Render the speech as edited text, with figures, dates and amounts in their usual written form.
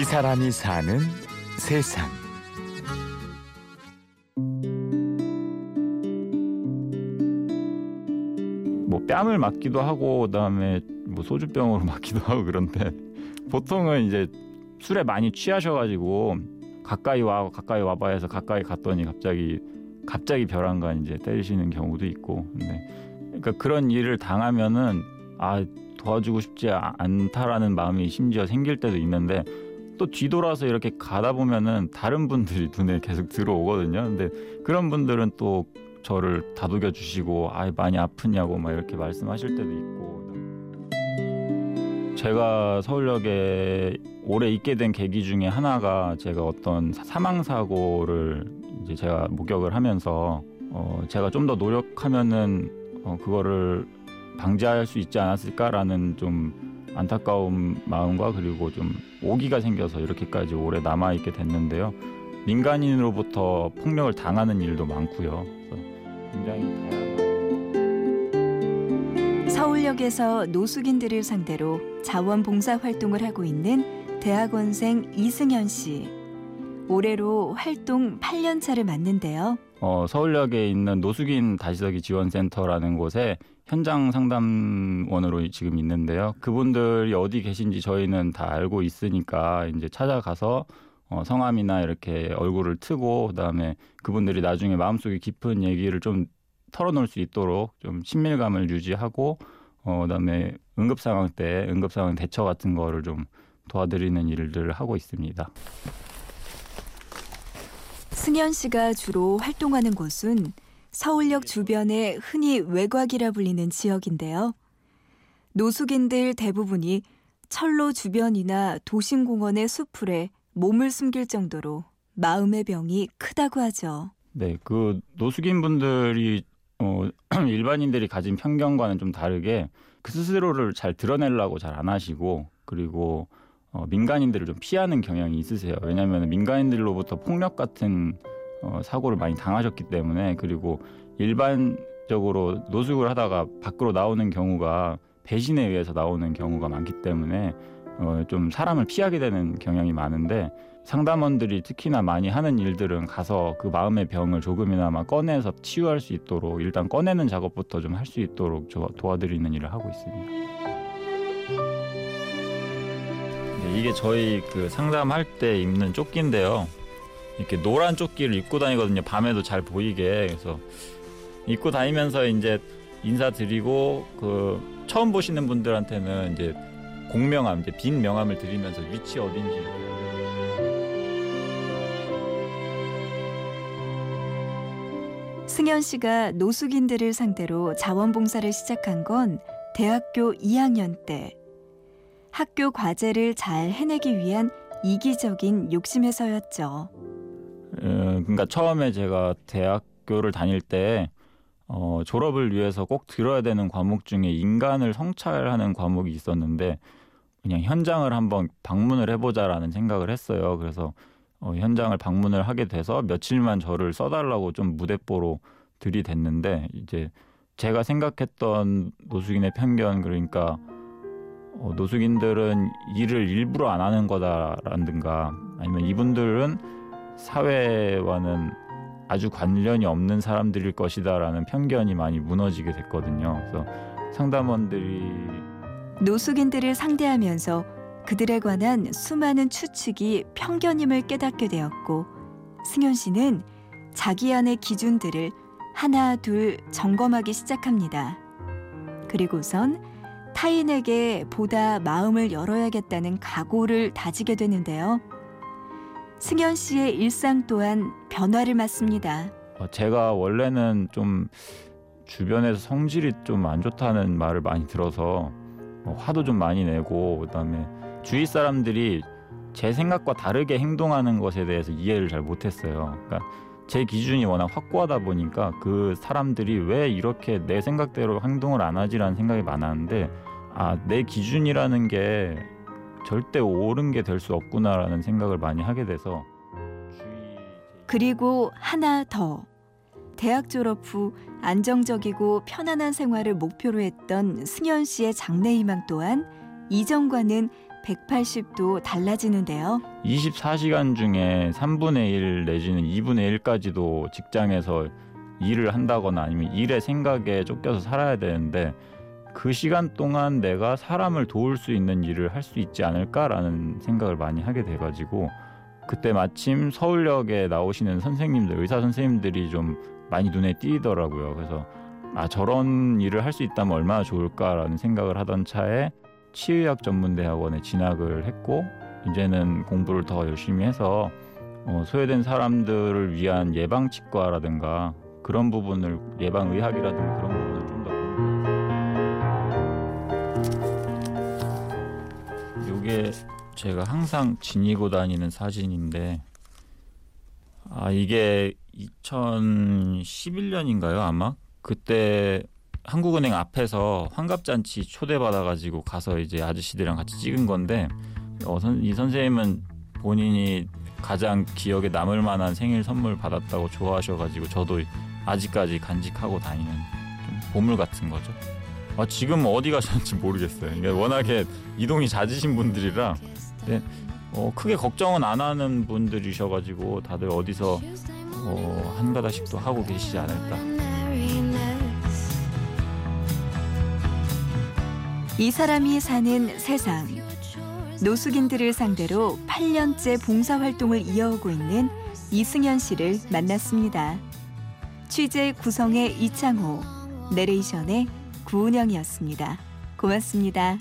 이 사람이 사는 세상. 뭐 뺨을 맞기도 하고 그다음에 뭐 소주병으로 맞기도 하고 그런데 보통은 이제 술에 많이 취하셔가지고 가까이 와봐 해서 가까이 갔더니 갑자기 벼랑간 이제 때리시는 경우도 있고. 근데 그러니까 그런 일을 당하면은 도와주고 싶지 않다라는 마음이 심지어 생길 때도 있는데 또 뒤돌아서 이렇게 가다 보면은 다른 분들이 눈에 계속 들어오거든요. 근데 그런 분들은 또 저를 다독여 주시고 많이 아프냐고 막 이렇게 말씀하실 때도 있고. 제가 서울역에 오래 있게 된 계기 중에 하나가 제가 어떤 사망사고를 이제 제가 목격을 하면서 제가 좀 더 노력하면은 그거를 방지할 수 있지 않았을까라는 좀 안타까운 마음과 그리고 좀 오기가 생겨서 이렇게까지 오래 남아있게 됐는데요. 민간인으로부터 폭력을 당하는 일도 많고요. 굉장히 다양한. 서울역에서 노숙인들을 상대로 자원봉사 활동을 하고 있는 대학원생 이승현 씨. 올해로 활동 8년차를 맞는데요. 서울역에 있는 노숙인 다시서기 지원센터라는 곳에 현장 상담원으로 지금 있는데요. 그분들이 어디 계신지 저희는 다 알고 있으니까 이제 찾아가서 성함이나 이렇게 얼굴을 트고 그다음에 그분들이 나중에 마음속에 깊은 얘기를 좀 털어놓을 수 있도록 좀 친밀감을 유지하고 그다음에 응급 상황 대처 같은 거를 좀 도와드리는 일들을 하고 있습니다. 승현 씨가 주로 활동하는 곳은 서울역 주변의 흔히 외곽이라 불리는 지역인데요. 노숙인들 대부분이 철로 주변이나 도심공원의 수풀에 몸을 숨길 정도로 마음의 병이 크다고 하죠. 네, 그 노숙인분들이 일반인들이 가진 편견과는 좀 다르게 그 스스로를 잘 드러내려고 잘 안 하시고 그리고 민간인들을 좀 피하는 경향이 있으세요. 왜냐하면 민간인들로부터 폭력 같은 사고를 많이 당하셨기 때문에. 그리고 일반적으로 노숙을 하다가 밖으로 나오는 경우가 배신에 의해서 나오는 경우가 많기 때문에 좀 사람을 피하게 되는 경향이 많은데 상담원들이 특히나 많이 하는 일들은 가서 그 마음의 병을 조금이나마 꺼내서 치유할 수 있도록 일단 꺼내는 작업부터 좀 할 수 있도록 도와드리는 일을 하고 있습니다. 이게 저희 그 상담할 때 입는 조끼인데요. 이렇게 노란 조끼를 입고 다니거든요. 밤에도 잘 보이게. 그래서 입고 다니면서 이제 인사드리고 그 처음 보시는 분들한테는 이제 공명함, 이제 빈 명함을 드리면서 위치 어딘지. 승현 씨가 노숙인들을 상대로 자원봉사를 시작한 건 대학교 2학년 때. 학교 과제를 잘 해내기 위한 이기적인 욕심에서였죠. 그러니까 처음에 제가 대학교를 다닐 때 졸업을 위해서 꼭 들어야 되는 과목 중에 인간을 성찰하는 과목이 있었는데 그냥 현장을 한번 방문을 해보자라는 생각을 했어요. 그래서 현장을 방문을 하게 돼서 며칠만 저를 써달라고 좀 무대뽀로 들이댔는데 이제 제가 생각했던 노숙인의 편견, 그러니까 노숙인들은 일을 일부러 안 하는 거다라든가 아니면 이분들은 사회와는 아주 관련이 없는 사람들일 것이다라는 편견이 많이 무너지게 됐거든요. 그래서 상담원들이 노숙인들을 상대하면서 그들에 관한 수많은 추측이 편견임을 깨닫게 되었고 승현 씨는 자기 안의 기준들을 하나 둘 점검하기 시작합니다. 그리고선 타인에게 보다 마음을 열어야겠다는 각오를 다지게 되는데요. 승현 씨의 일상 또한 변화를 맞습니다. 제가 원래는 좀 주변에서 성질이 좀 안 좋다는 말을 많이 들어서 화도 좀 많이 내고 그다음에 주위 사람들이 제 생각과 다르게 행동하는 것에 대해서 이해를 잘 못했어요. 그러니까 제 기준이 워낙 확고하다 보니까 그 사람들이 왜 이렇게 내 생각대로 행동을 안 하지라는 생각이 많았는데 내 기준이라는 게 절대 옳은 게 될 수 없구나라는 생각을 많이 하게 돼서. 그리고 하나 더. 대학 졸업 후 안정적이고 편안한 생활을 목표로 했던 승현 씨의 장래희망 또한 이전과는 180도 달라지는데요. 24시간 중에 3분의 1 내지는 2분의 1까지도 직장에서 일을 한다거나 아니면 일의 생각에 쫓겨서 살아야 되는데 그 시간 동안 내가 사람을 도울 수 있는 일을 할 수 있지 않을까라는 생각을 많이 하게 돼가지고 그때 마침 서울역에 나오시는 선생님들, 의사 선생님들이 좀 많이 눈에 띄더라고요. 그래서 아, 저런 일을 할 수 있다면 얼마나 좋을까라는 생각을 하던 차에 치의학 전문대학원에 진학을 했고 이제는 공부를 더 열심히 해서 소외된 사람들을 위한 예방치과라든가 그런 부분을 예방의학이라든가 그런 부분을 좀 더 이게 제가 항상 지니고 다니는 사진인데 아 이게 2011년인가요 아마? 그때 한국은행 앞에서 환갑잔치 초대받아가지고 가서 이제 아저씨들이랑 같이 찍은 건데 이 선생님은 본인이 가장 기억에 남을 만한 생일 선물 받았다고 좋아하셔가지고 저도 아직까지 간직하고 다니는 좀 보물 같은 거죠. 아, 지금 어디 가셨는지 모르겠어요. 그러니까 워낙에 이동이 잦으신 분들이라 근데 크게 걱정은 안 하는 분들이셔가지고 다들 어디서 한 가닥씩도 하고 계시지 않을까. 이 사람이 사는 세상. 노숙인들을 상대로 8년째 봉사활동을 이어오고 있는 이승현 씨를 만났습니다. 취재 구성의 이창호, 내레이션의 구은영이었습니다. 고맙습니다.